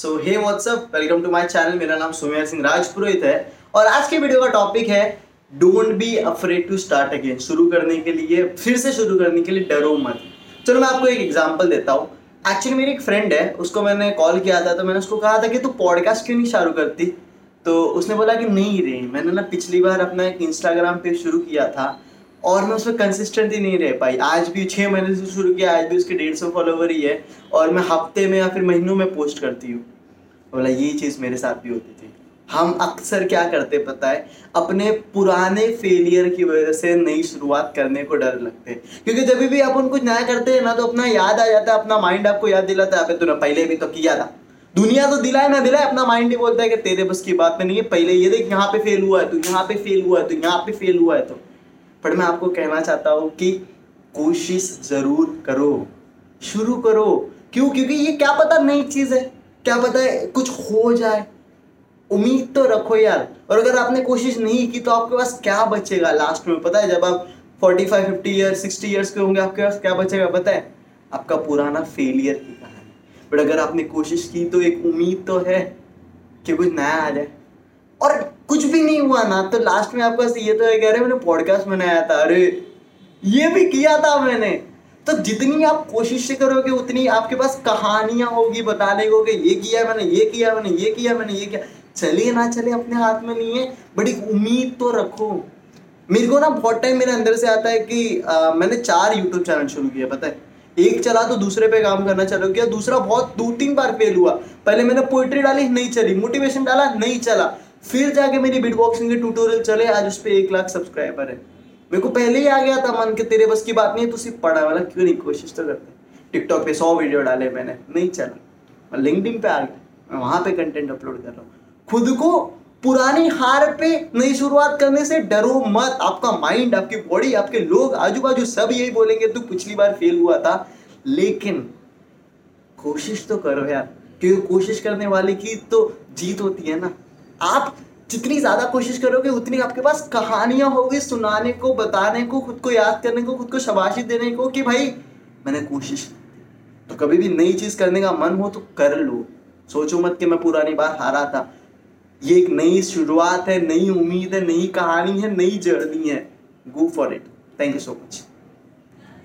So hey what's up, welcome to my channel. मेरा नाम सुमेर सिंह राजपुरोहित है और आज के वीडियो का टॉपिक है don't be afraid to start again. शुरू करने के लिए, फिर से शुरू करने के लिए डरो मत। चलो मैं आपको एक एग्जांपल देता हूँ। एक्चुअली मेरी एक फ्रेंड है, उसको मैंने कॉल किया था तो मैंने उसको कहा था कि तू पॉडकास्ट क्यों नहीं शुरू करती। तो उसने बोला कि नहीं रे, मैंने ना पिछली बार अपना एक इंस्टाग्राम पेज शुरू किया था और मैं उसमें कंसिस्टेंट ही नहीं रह पाई। आज भी 6 महीने से शुरू किया, आज भी उसके 150 फॉलोवर ही है और मैं हफ्ते में या फिर महीनों में पोस्ट करती हूँ। बोला यही चीज़ मेरे साथ भी होती थी। हम अक्सर क्या करते पता है, अपने पुराने फेलियर की वजह से नई शुरुआत करने को डर लगते हैं, क्योंकि जब भी अपन कुछ नया करते हैं ना तो अपना याद आ जाता है, अपना माइंड आपको याद दिलाता है, तूने पहले भी तो किया था। दुनिया तो दिलाए ना दिलाए, अपना माइंड ही बोलता है कि तेरे बस की बात में नहीं है, पहले ये देख यहाँ पे फेल हुआ है तो यहाँ पे फेल हुआ है तो यहाँ पे फेल हुआ है। तो पर मैं आपको कहना चाहता हूँ कि कोशिश ज़रूर करो, शुरू करो। क्यों? क्योंकि ये क्या पता नई चीज़ है, क्या पता है कुछ हो जाए। उम्मीद तो रखो यार। और अगर आपने कोशिश नहीं की तो आपके पास क्या बचेगा लास्ट में पता है? जब आप 45, 50 ईयर्स, 60 ईयर्स के होंगे आपके पास क्या बचेगा पता है? आपका पुराना फेलियर की कहानी। बट अगर आपने कोशिश की तो एक उम्मीद तो है कि कुछ नया आ जाए। और कुछ भी नहीं हुआ ना तो लास्ट में आपके पास ये तो है कि अरे मैंने पॉडकास्ट बनाया था, अरे ये भी किया था मैंने। तो जितनी आप कोशिश करोगे उतनी आपके पास कहानियाँ होगी बताने को कि ये किया मैंने, ये किया मैंने, ये किया मैंने, ये किया। चले ना चले अपने हाथ में नहीं है, बट एक उम्मीद तो रखो। मेरे को ना बहुत टाइम मेरे अंदर से आता है कि मैंने 4 यूट्यूब चैनल शुरू किया पता है। एक चला तो दूसरे पे काम करना चालू किया, दूसरा बहुत 2-3 बार फेल हुआ। पहले मैंने पोइट्री डाली, नहीं चली, मोटिवेशन डाला, नहीं चला, फिर जाके मेरी बीटबॉक्सिंग के ट्यूटोरियल चले, आज उस पर 1 लाख सब्सक्राइबर है। मेरे को पहले ही आ गया था मन के तेरे बस की बात नहीं है, तू सिर्फ पढ़ा वाला क्यों नहीं, कोशिश तो करते। टिकटॉक पे 100 वीडियो डाले मैंने, नहीं चला, मैं लिंक्डइन पे आ गया, मैं वहाँ पे कंटेंट अपलोड कर रहा हूँ। खुद को पुरानी हार पे नई शुरुआत करने से डरो मत। आपका माइंड, आपकी बॉडी, आपके लोग आजू बाजू सब यही बोलेंगे तू पिछली बार फेल हुआ था, लेकिन कोशिश तो करो यार, क्योंकि कोशिश करने वाले की तो जीत होती है ना। आप जितनी ज़्यादा कोशिश करोगे उतनी आपके पास कहानियाँ होगी सुनाने को, बताने को, खुद को याद करने को, खुद को शाबाशी देने को कि भाई मैंने कोशिश। तो कभी भी नई चीज़ करने का मन हो तो कर लो। सोचो मत कि मैं पुरानी बार हारा था। ये एक नई शुरुआत है, नई उम्मीद है, नई कहानी है, नई जर्नी है। Go for it. Thank you so much.